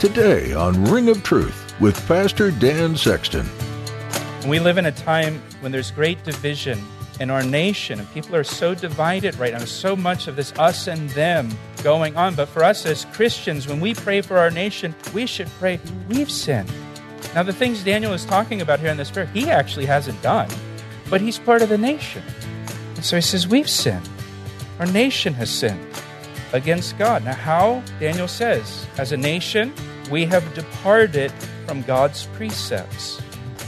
Today on Ring of Truth with Pastor Dan Sexton. We live in a time when there's great division in our nation, and people are so divided right now. There's so much of this us and them going on. But for us as Christians, when we pray for our nation, we should pray, we've sinned. Now, the things Daniel is talking about here in this prayer, he actually hasn't done, but he's part of the nation. And so he says, we've sinned. Our nation has sinned against God. Now, how? Daniel says, as a nation, we have departed from God's precepts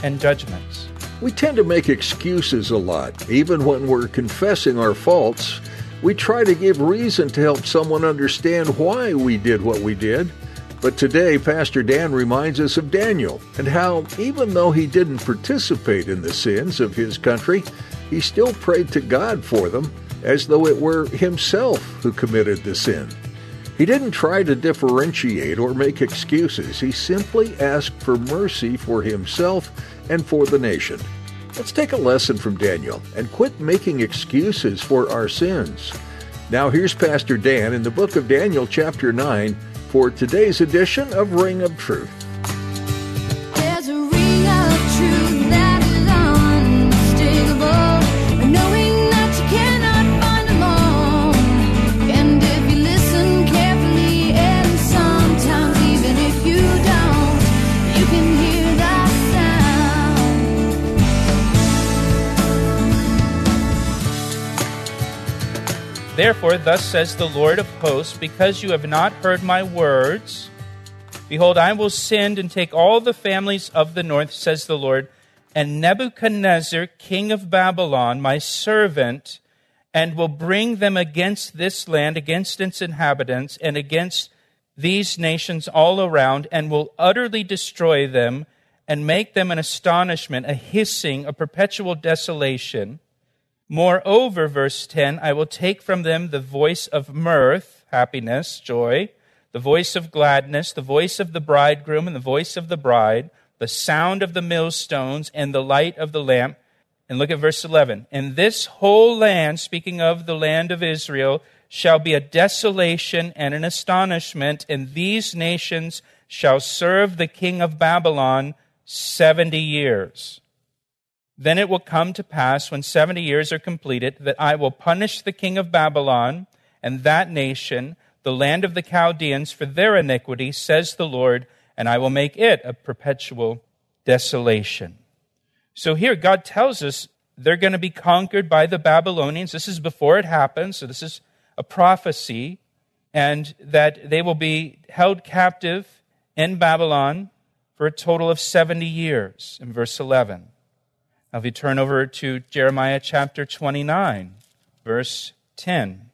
and judgments. We tend to make excuses a lot. Even when we're confessing our faults, we try to give reason to help someone understand why we did what we did. But today, Pastor Dan reminds us of Daniel and how, even though he didn't participate in the sins of his country, he still prayed to God for them as though it were himself who committed the sin. He didn't try to differentiate or make excuses. He simply asked for mercy for himself and for the nation. Let's take a lesson from Daniel and quit making excuses for our sins. Now here's Pastor Dan in the book of Daniel chapter 9 for today's edition of Ring of Truth. Therefore, thus says the Lord of hosts, because you have not heard my words, behold, I will send and take all the families of the north, says the Lord, and Nebuchadnezzar, king of Babylon, my servant, and will bring them against this land, against its inhabitants, and against these nations all around, and will utterly destroy them, and make them an astonishment, a hissing, a perpetual desolation. Moreover, verse 10, I will take from them the voice of mirth, happiness, joy, the voice of gladness, the voice of the bridegroom and the voice of the bride, the sound of the millstones and the light of the lamp. And look at verse 11. And this whole land, speaking of the land of Israel, shall be a desolation and an astonishment, and these nations shall serve the king of Babylon 70 years. Then it will come to pass, when 70 years are completed, that I will punish the king of Babylon and that nation, the land of the Chaldeans, for their iniquity, says the Lord, and I will make it a perpetual desolation. So here God tells us they're going to be conquered by the Babylonians. This is before it happens, so this is a prophecy, and that they will be held captive in Babylon for a total of 70 years, in verse 11. Now, if you turn over to Jeremiah chapter 29, verse 10.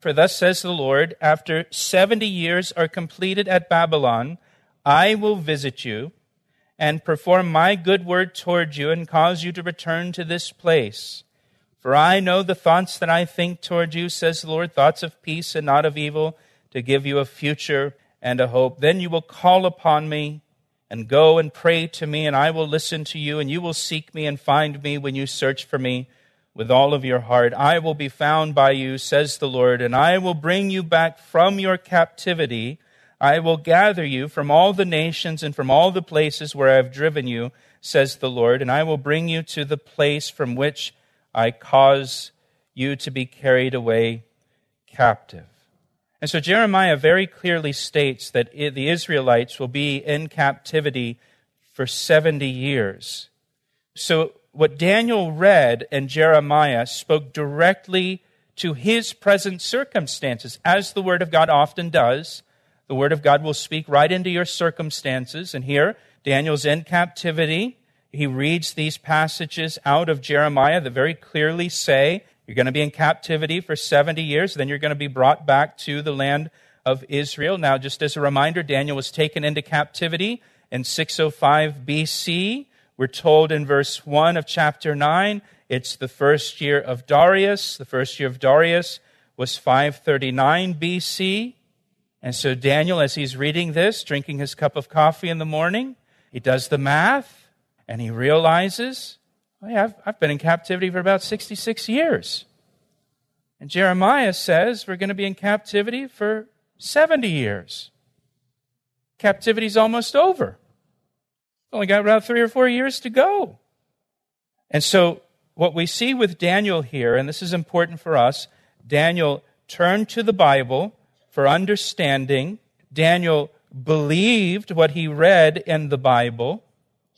For thus says the Lord, after 70 years are completed at Babylon, I will visit you and perform my good word toward you and cause you to return to this place. For I know the thoughts that I think toward you, says the Lord, thoughts of peace and not of evil, to give you a future and a hope. Then you will call upon me and go and pray to me, and I will listen to you, and you will seek me and find me when you search for me with all of your heart. I will be found by you, says the Lord, and I will bring you back from your captivity. I will gather you from all the nations and from all the places where I have driven you, says the Lord, and I will bring you to the place from which I cause you to be carried away captive. And so Jeremiah very clearly states that the Israelites will be in captivity for 70 years. So what Daniel read and Jeremiah spoke directly to his present circumstances, as the Word of God often does. The Word of God will speak right into your circumstances. And here, Daniel's in captivity. He reads these passages out of Jeremiah that very clearly say, you're going to be in captivity for 70 years, then you're going to be brought back to the land of Israel. Now, just as a reminder, Daniel was taken into captivity in 605 BC. We're told in verse 1 of chapter 9, it's the first year of Darius. The first year of Darius was 539 BC. And so Daniel, as he's reading this, drinking his cup of coffee in the morning, he does the math and he realizes, hey, I've been in captivity for about 66 years. And Jeremiah says we're going to be in captivity for 70 years. Captivity's almost over. Only got about 3 or 4 years to go. And so what we see with Daniel here, and this is important for us, Daniel turned to the Bible for understanding. Daniel believed what he read in the Bible.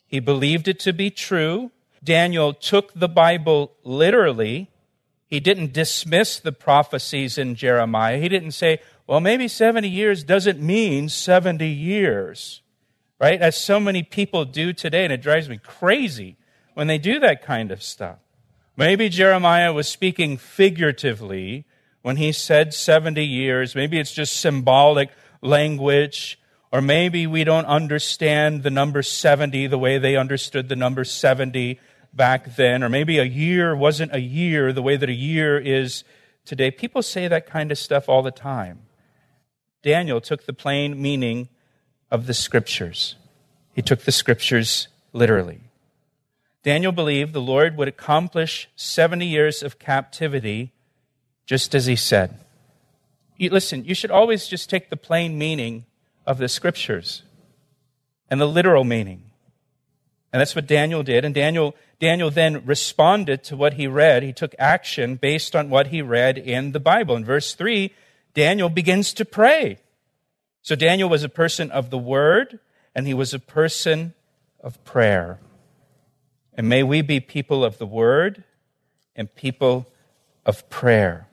He believed it to be true. Daniel took the Bible literally. He didn't dismiss the prophecies in Jeremiah. He didn't say, well, maybe 70 years doesn't mean 70 years, right? As so many people do today, and it drives me crazy when they do that kind of stuff. Maybe Jeremiah was speaking figuratively when he said 70 years. Maybe it's just symbolic language, or maybe we don't understand the number 70 the way they understood the number 70 back then, or maybe a year wasn't a year the way that a year is today. People say that kind of stuff all the time. Daniel took the plain meaning of the Scriptures. He took the Scriptures literally. Daniel believed the Lord would accomplish 70 years of captivity just as he said. Listen, you should always just take the plain meaning of the Scriptures and the literal meaning. And that's what Daniel did. And Daniel then responded to what he read. He took action based on what he read in the Bible. In verse 3, Daniel begins to pray. So Daniel was a person of the word, and he was a person of prayer. And may we be people of the word and people of prayer.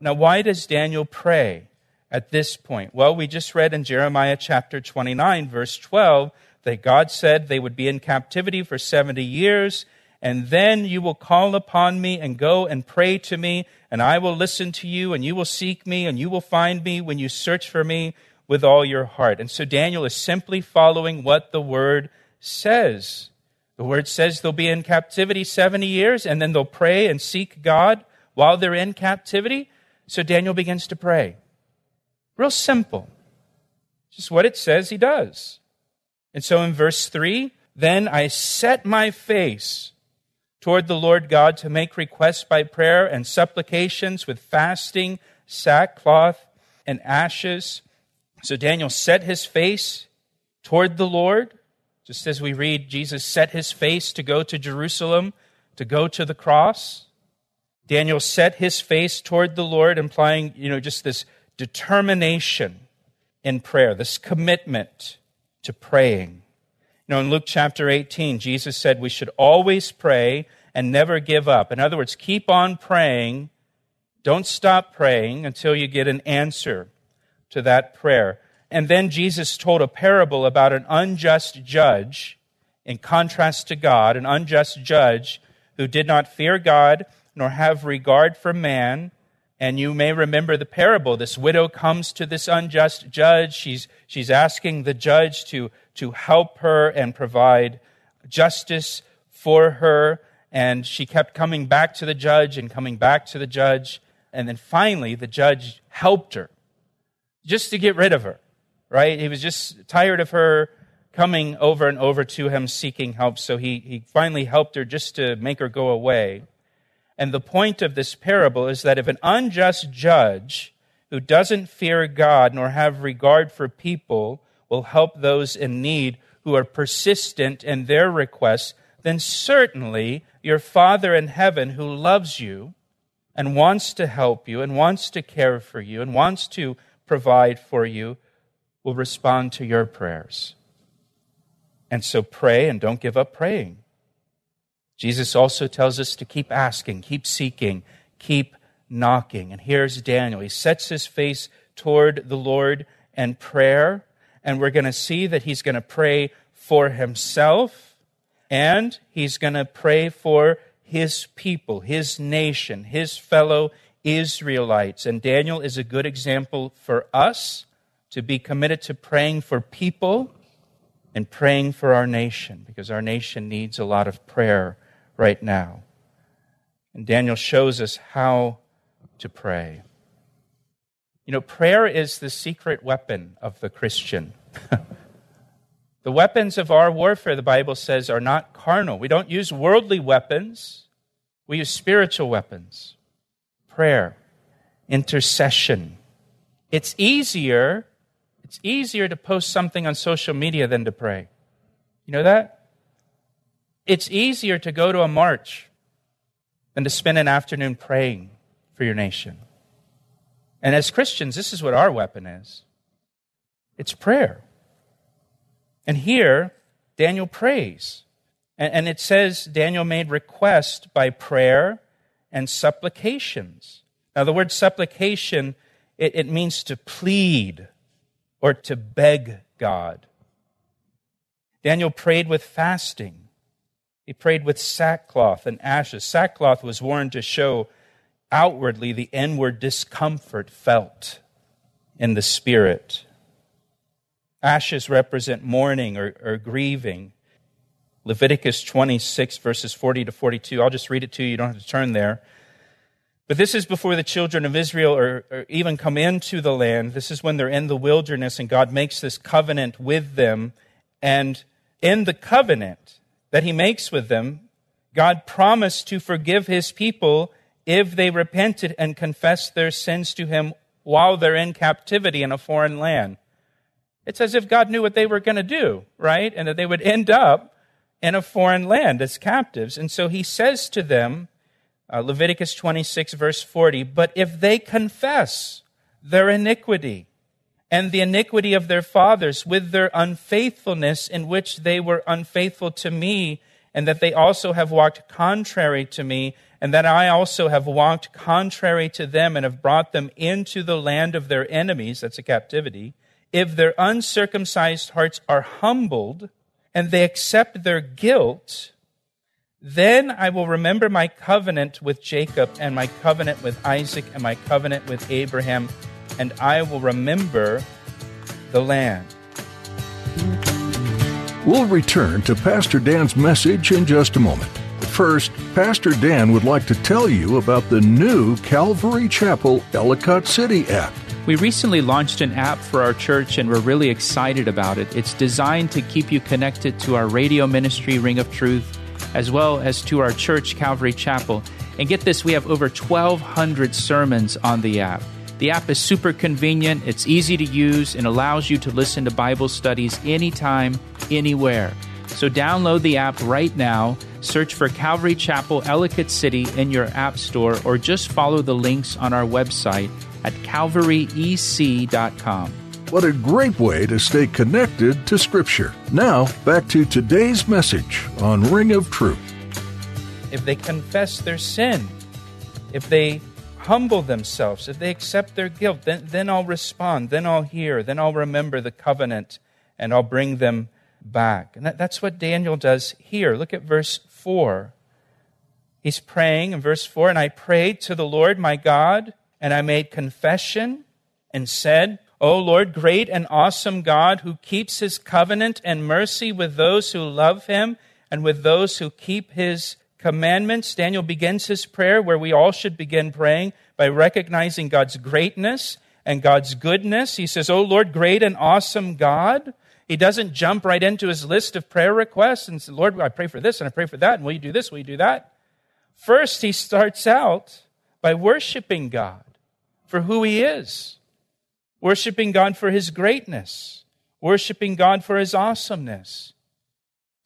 Now, why does Daniel pray at this point? Well, we just read in Jeremiah chapter 29, verse 12, that God said they would be in captivity for 70 years, and then you will call upon me and go and pray to me, and I will listen to you, and you will seek me, and you will find me when you search for me with all your heart. And so Daniel is simply following what the Word says. The Word says they'll be in captivity 70 years, and then they'll pray and seek God while they're in captivity. So Daniel begins to pray. Real simple. Just what it says he does. And so in verse 3, then I set my face toward the Lord God to make requests by prayer and supplications with fasting, sackcloth, and ashes. So Daniel set his face toward the Lord. Just as we read, Jesus set his face to go to Jerusalem, to go to the cross. Daniel set his face toward the Lord, implying, just this determination in prayer, this commitment to praying. In Luke chapter 18, Jesus said we should always pray and never give up. In other words, keep on praying. Don't stop praying until you get an answer to that prayer. And then Jesus told a parable about an unjust judge, in contrast to God, an unjust judge who did not fear God nor have regard for man. And you may remember the parable. This widow comes to this unjust judge. She's asking the judge to help her and provide justice for her. And she kept coming back to the judge and coming back to the judge. And then finally, the judge helped her just to get rid of her, right? He was just tired of her coming over and over to him seeking help. So he finally helped her just to make her go away. And the point of this parable is that if an unjust judge who doesn't fear God nor have regard for people will help those in need who are persistent in their requests, then certainly your Father in heaven, who loves you and wants to help you and wants to care for you and wants to provide for you, will respond to your prayers. And so pray and don't give up praying. Jesus also tells us to keep asking, keep seeking, keep knocking. And here's Daniel. He sets his face toward the Lord in prayer, and we're going to see that he's going to pray for himself, and he's going to pray for his people, his nation, his fellow Israelites. And Daniel is a good example for us to be committed to praying for people and praying for our nation, because our nation needs a lot of prayer right now. And Daniel shows us how to pray. You know, prayer is the secret weapon of the Christian. The weapons of our warfare, the Bible says, are not carnal. We don't use worldly weapons. We use spiritual weapons. Prayer, intercession. It's easier to post something on social media than to pray. You know that? It's easier to go to a march than to spend an afternoon praying for your nation. And as Christians, this is what our weapon is. It's prayer. And here, Daniel prays. And it says Daniel made request by prayer and supplications. Now, the word supplication, it means to plead or to beg God. Daniel prayed with fasting. He prayed with sackcloth and ashes. Sackcloth was worn to show outwardly the inward discomfort felt in the spirit. Ashes represent mourning or grieving. Leviticus 26, verses 40 to 42. I'll just read it to you. You don't have to turn there. But this is before the children of Israel or even come into the land. This is when they're in the wilderness, and God makes this covenant with them. And in the covenant that he makes with them, God promised to forgive his people if they repented and confessed their sins to him while they're in captivity in a foreign land. It's as if God knew what they were going to do, right? And that they would end up in a foreign land as captives. And so he says to them, Leviticus 26, verse 40, but if they confess their iniquity and the iniquity of their fathers with their unfaithfulness in which they were unfaithful to me, and that they also have walked contrary to me, and that I also have walked contrary to them and have brought them into the land of their enemies, that's a captivity, if their uncircumcised hearts are humbled and they accept their guilt, then I will remember my covenant with Jacob and my covenant with Isaac and my covenant with Abraham, and I will remember the land. We'll return to Pastor Dan's message in just a moment. First, Pastor Dan would like to tell you about the new Calvary Chapel Ellicott City app. We recently launched an app for our church, and we're really excited about it. It's designed to keep you connected to our radio ministry, Ring of Truth, as well as to our church, Calvary Chapel. And get this, we have over 1,200 sermons on the app. The app is super convenient, it's easy to use, and allows you to listen to Bible studies anytime, anywhere. So download the app right now, search for Calvary Chapel Ellicott City in your app store, or just follow the links on our website at calvaryec.com. What a great way to stay connected to Scripture. Now, back to today's message on Ring of Truth. If they confess their sin, if they humble themselves, if they accept their guilt, then I'll respond, then I'll hear, then I'll remember the covenant, and I'll bring them back. And that's what Daniel does here. Look at verse 4. He's praying in verse 4, and I prayed to the Lord my God, and I made confession and said, O Lord, great and awesome God, who keeps his covenant and mercy with those who love him and with those who keep his commandments. Daniel begins his prayer where we all should begin praying, by recognizing God's greatness and God's goodness. He says, O Lord, great and awesome God. He doesn't jump right into his list of prayer requests and say, Lord, I pray for this and I pray for that, and will you do this, will you do that? First, he starts out by worshiping God for who he is, worshiping God for his greatness, worshiping God for his awesomeness,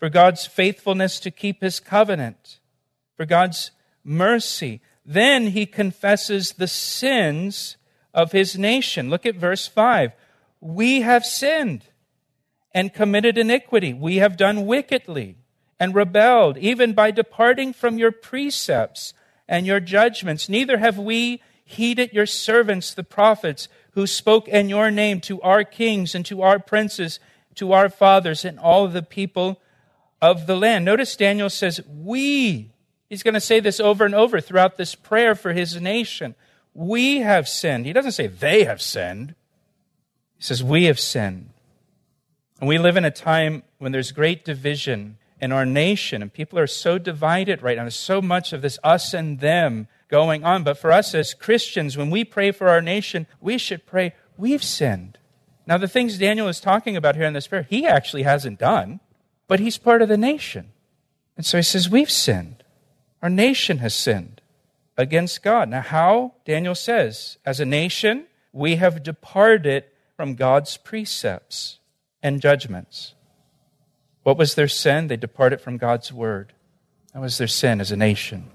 for God's faithfulness to keep his covenant, for God's mercy. Then he confesses the sins of his nation. Look at verse 5. We have sinned and committed iniquity. We have done wickedly and rebelled, even by departing from your precepts and your judgments. Neither have we heeded your servants, the prophets, who spoke in your name to our kings and to our princes, to our fathers, and all the people of the land. Notice Daniel says, we. He's going to say this over and over throughout this prayer for his nation. we have sinned. He doesn't say they have sinned. He says we have sinned. And we live in a time when there's great division in our nation, and people are so divided right now. There's so much of this us and them going on. But for us as Christians, when we pray for our nation, we should pray, we've sinned. Now, the things Daniel is talking about here in this prayer, he actually hasn't done, but he's part of the nation. And so he says, we've sinned. Our nation has sinned against God. Now, how? Daniel says, as a nation, we have departed from God's precepts and judgments. What was their sin? They departed from God's word. That was their sin as a nation.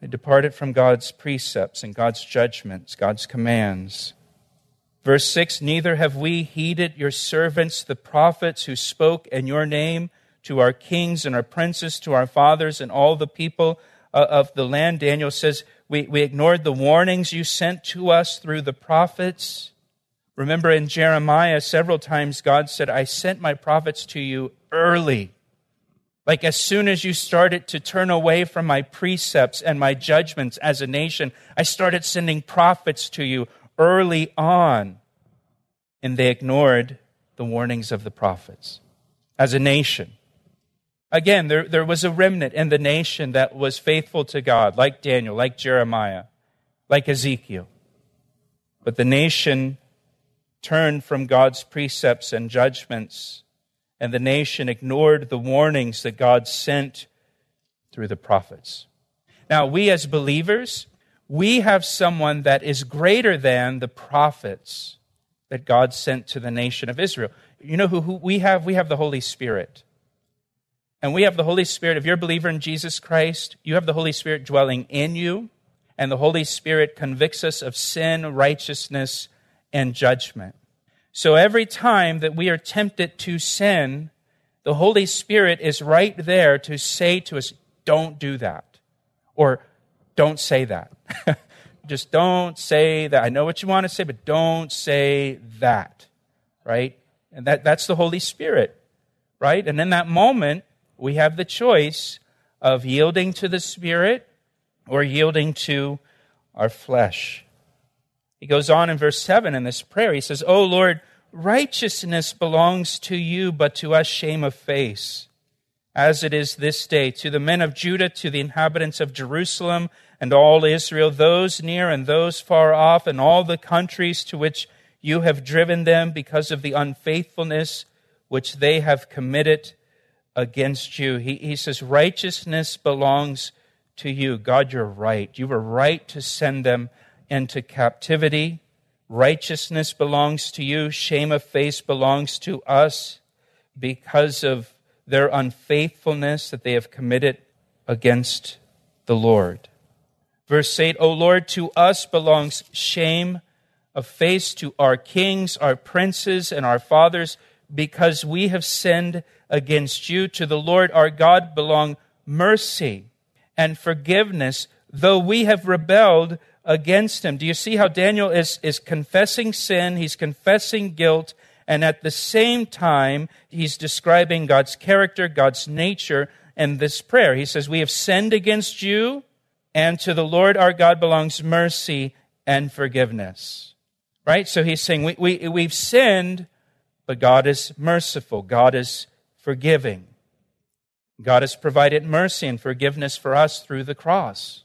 They departed from God's precepts and God's judgments, God's commands. Verse 6, neither have we heeded your servants, the prophets who spoke in your name to our kings and our princes, to our fathers and all the people of the land. Daniel says, we ignored the warnings you sent to us through the prophets. Remember in Jeremiah, several times God said, I sent my prophets to you early. Like as soon as you started to turn away from my precepts and my judgments as a nation, I started sending prophets to you early on. And they ignored the warnings of the prophets as a nation. Again, there was a remnant in the nation that was faithful to God, like Daniel, like Jeremiah, like Ezekiel. But the nation turned from God's precepts and judgments, and the nation ignored the warnings that God sent through the prophets. Now, we as believers, we have someone that is greater than the prophets that God sent to the nation of Israel. You know who we have? We have the Holy Spirit. And we have the Holy Spirit. If you're a believer in Jesus Christ, you have the Holy Spirit dwelling in you, and the Holy Spirit convicts us of sin, righteousness, and judgment. So every time that we are tempted to sin, the Holy Spirit is right there to say to us, don't do that. Or don't say that. Just don't say that. I know what you want to say, but don't say that. Right? And that's the Holy Spirit. Right? And in that moment, we have the choice of yielding to the Spirit or yielding to our flesh. He goes on in verse 7 in this prayer. He says, O Lord, righteousness belongs to you, but to us shame of face, as it is this day. To the men of Judah, to the inhabitants of Jerusalem and all Israel, those near and those far off, and all the countries to which you have driven them because of the unfaithfulness which they have committed against you. He says, righteousness belongs to you. God, you're right. You were right to send them into captivity. Righteousness belongs to you. Shame of face belongs to us because of their unfaithfulness that they have committed against the Lord. Verse 8, O Lord, to us belongs shame of face, to our kings, our princes, and our fathers, because we have sinned against you. To the Lord our God belong mercy and forgiveness, though we have rebelled against him. Do you see how Daniel is confessing sin? He's confessing guilt. And at the same time, he's describing God's character, God's nature in this prayer. He says, we have sinned against you, and to the Lord our God belongs mercy and forgiveness. Right? So he's saying, we've sinned, but God is merciful. God is forgiving. God has provided mercy and forgiveness for us through the cross.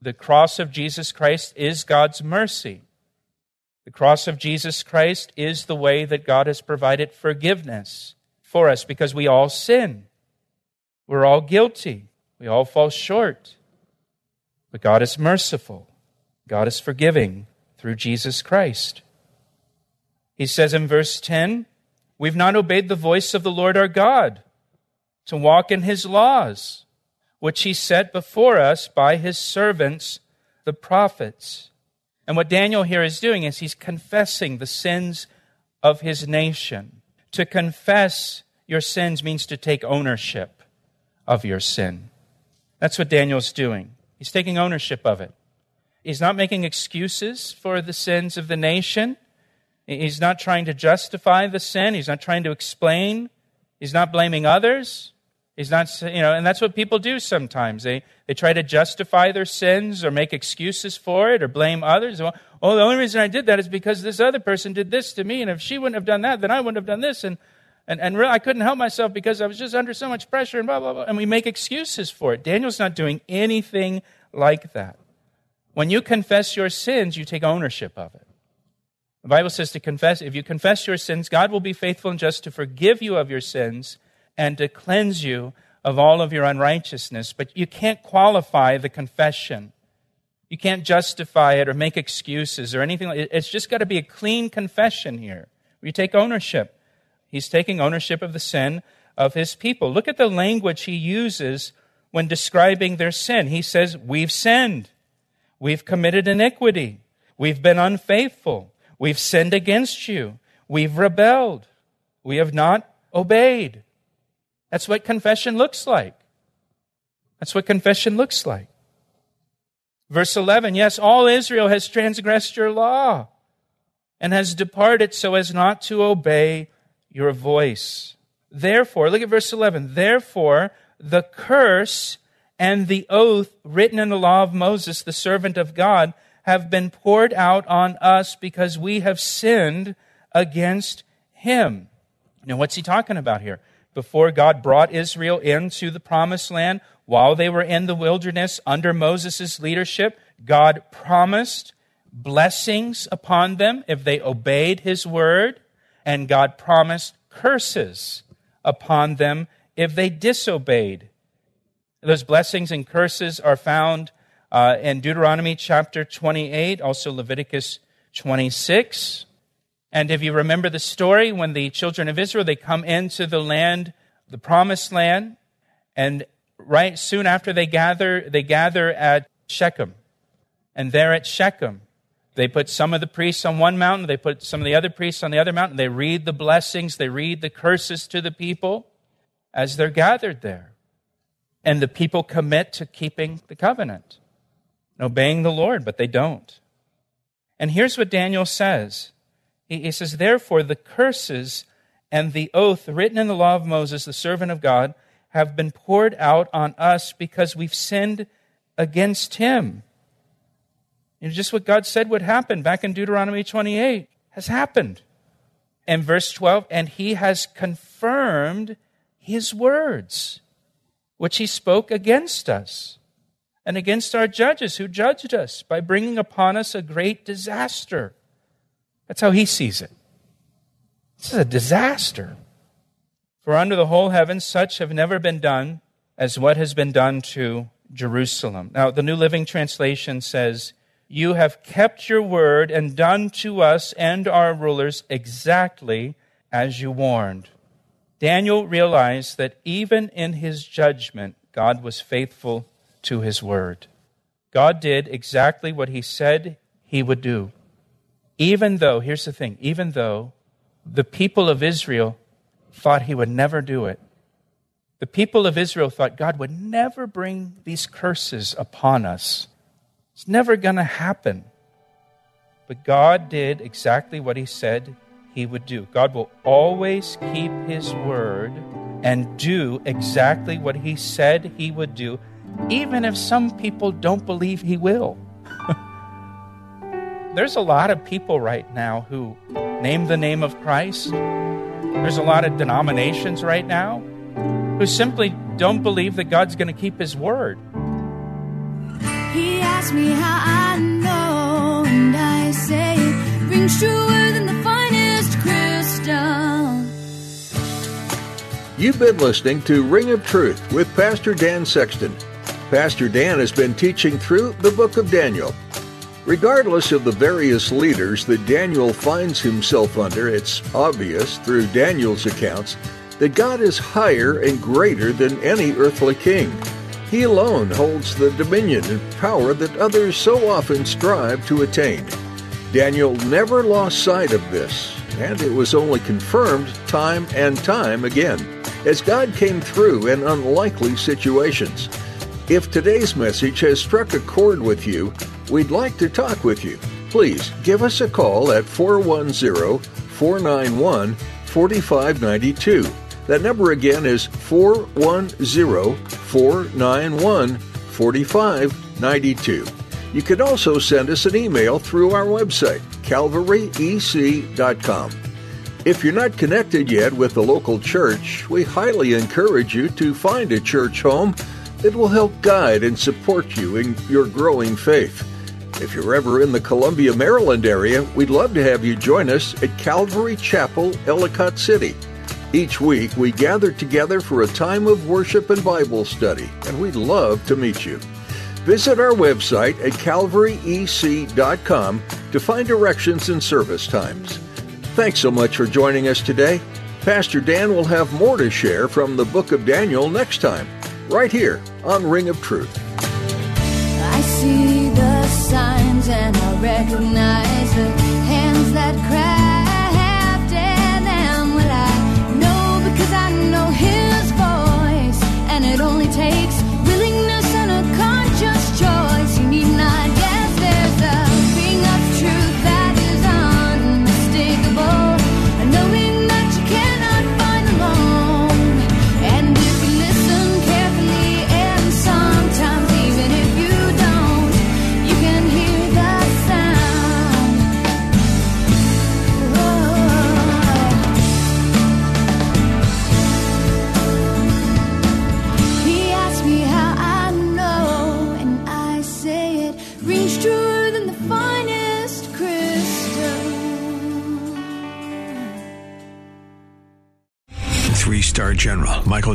The cross of Jesus Christ is God's mercy. The cross of Jesus Christ is the way that God has provided forgiveness for us, because we all sin. We're all guilty. We all fall short. But God is merciful. God is forgiving through Jesus Christ. He says in verse 10, we've not obeyed the voice of the Lord our God to walk in his laws, which he set before us by his servants, the prophets. And what Daniel here is doing is he's confessing the sins of his nation. To confess your sins means to take ownership of your sin. That's what Daniel's doing. He's taking ownership of it. He's not making excuses for the sins of the nation. He's not trying to justify the sin. He's not trying to explain. He's not blaming others. He's not, and that's what people do sometimes. They try to justify their sins or make excuses for it or blame others. Well, the only reason I did that is because this other person did this to me, and if she wouldn't have done that, then I wouldn't have done this, and I couldn't help myself because I was just under so much pressure, and blah, blah, blah. And we make excuses for it. Daniel's not doing anything like that. When you confess your sins, you take ownership of it. The Bible says to confess. If you confess your sins, God will be faithful and just to forgive you of your sins and to cleanse you of all of your unrighteousness. But you can't qualify the confession. You can't justify it or make excuses or anything. It's just got to be a clean confession here. You take ownership. He's taking ownership of the sin of his people. Look at the language he uses when describing their sin. He says, we've sinned. We've committed iniquity. We've been unfaithful. We've sinned against you. We've rebelled. We have not obeyed. That's what confession looks like. That's what confession looks like. Verse 11, yes, all Israel has transgressed your law and has departed so as not to obey your voice. Therefore, look at verse 11. Therefore, the curse and the oath written in the law of Moses, the servant of God, have been poured out on us because we have sinned against him. Now, what's he talking about here? Before God brought Israel into the promised land, while they were in the wilderness under Moses' leadership, God promised blessings upon them if they obeyed his word, and God promised curses upon them if they disobeyed. Those blessings and curses are found in Deuteronomy chapter 28, also Leviticus 26. And if you remember the story, when the children of Israel, they come into the land, the promised land, and right soon after they gather at Shechem. And there at Shechem, they put some of the priests on one mountain, they put some of the other priests on the other mountain, they read the blessings, they read the curses to the people as they're gathered there. And the people commit to keeping the covenant, obeying the Lord, but they don't. And here's what Daniel says. He says, therefore, the curses and the oath written in the law of Moses, the servant of God, have been poured out on us because we've sinned against him. And just what God said would happen back in Deuteronomy 28 has happened. And verse 12, and he has confirmed his words, which he spoke against us and against our judges who judged us by bringing upon us a great disaster. That's how he sees it. This is a disaster. For under the whole heaven, such have never been done as what has been done to Jerusalem. Now, the New Living Translation says, you have kept your word and done to us and our rulers exactly as you warned. Daniel realized that even in his judgment, God was faithful to his word. God did exactly what he said he would do. Even though, here's the thing, even though the people of Israel thought he would never do it, the people of Israel thought God would never bring these curses upon us. It's never going to happen. But God did exactly what he said he would do. God will always keep his word and do exactly what he said he would do, even if some people don't believe he will. There's a lot of people right now who name the name of Christ. There's a lot of denominations right now who simply don't believe that God's going to keep his word. He asked me how I know, and I say it rings truer than the finest crystal. You've been listening to Ring of Truth with Pastor Dan Sexton. Pastor Dan has been teaching through the book of Daniel. Regardless of the various leaders that Daniel finds himself under, it's obvious through Daniel's accounts that God is higher and greater than any earthly king. He alone holds the dominion and power that others so often strive to attain. Daniel never lost sight of this, and it was only confirmed time and time again as God came through in unlikely situations. If today's message has struck a chord with you, we'd like to talk with you. Please give us a call at 410-491-4592. That number again is 410-491-4592. You can also send us an email through our website, calvaryec.com. If you're not connected yet with the local church, we highly encourage you to find a church home that will help guide and support you in your growing faith. If you're ever in the Columbia, Maryland area, we'd love to have you join us at Calvary Chapel, Ellicott City. Each week, we gather together for a time of worship and Bible study, and we'd love to meet you. Visit our website at calvaryec.com to find directions and service times. Thanks so much for joining us today. Pastor Dan will have more to share from the book of Daniel next time, right here on Ring of Truth. I see the signs and I recognize the hands that craft and what I know because I know His voice, and it only takes willingness and a conscious choice. You need not guess, there's a ring of truth that is unmistakable, a knowing that you cannot find alone. And if you listen carefully and sometimes even if you don't, you can hear the sound. Whoa. He asked me how I know, and I say it rings truer than the finest crystal. 3-star General Michael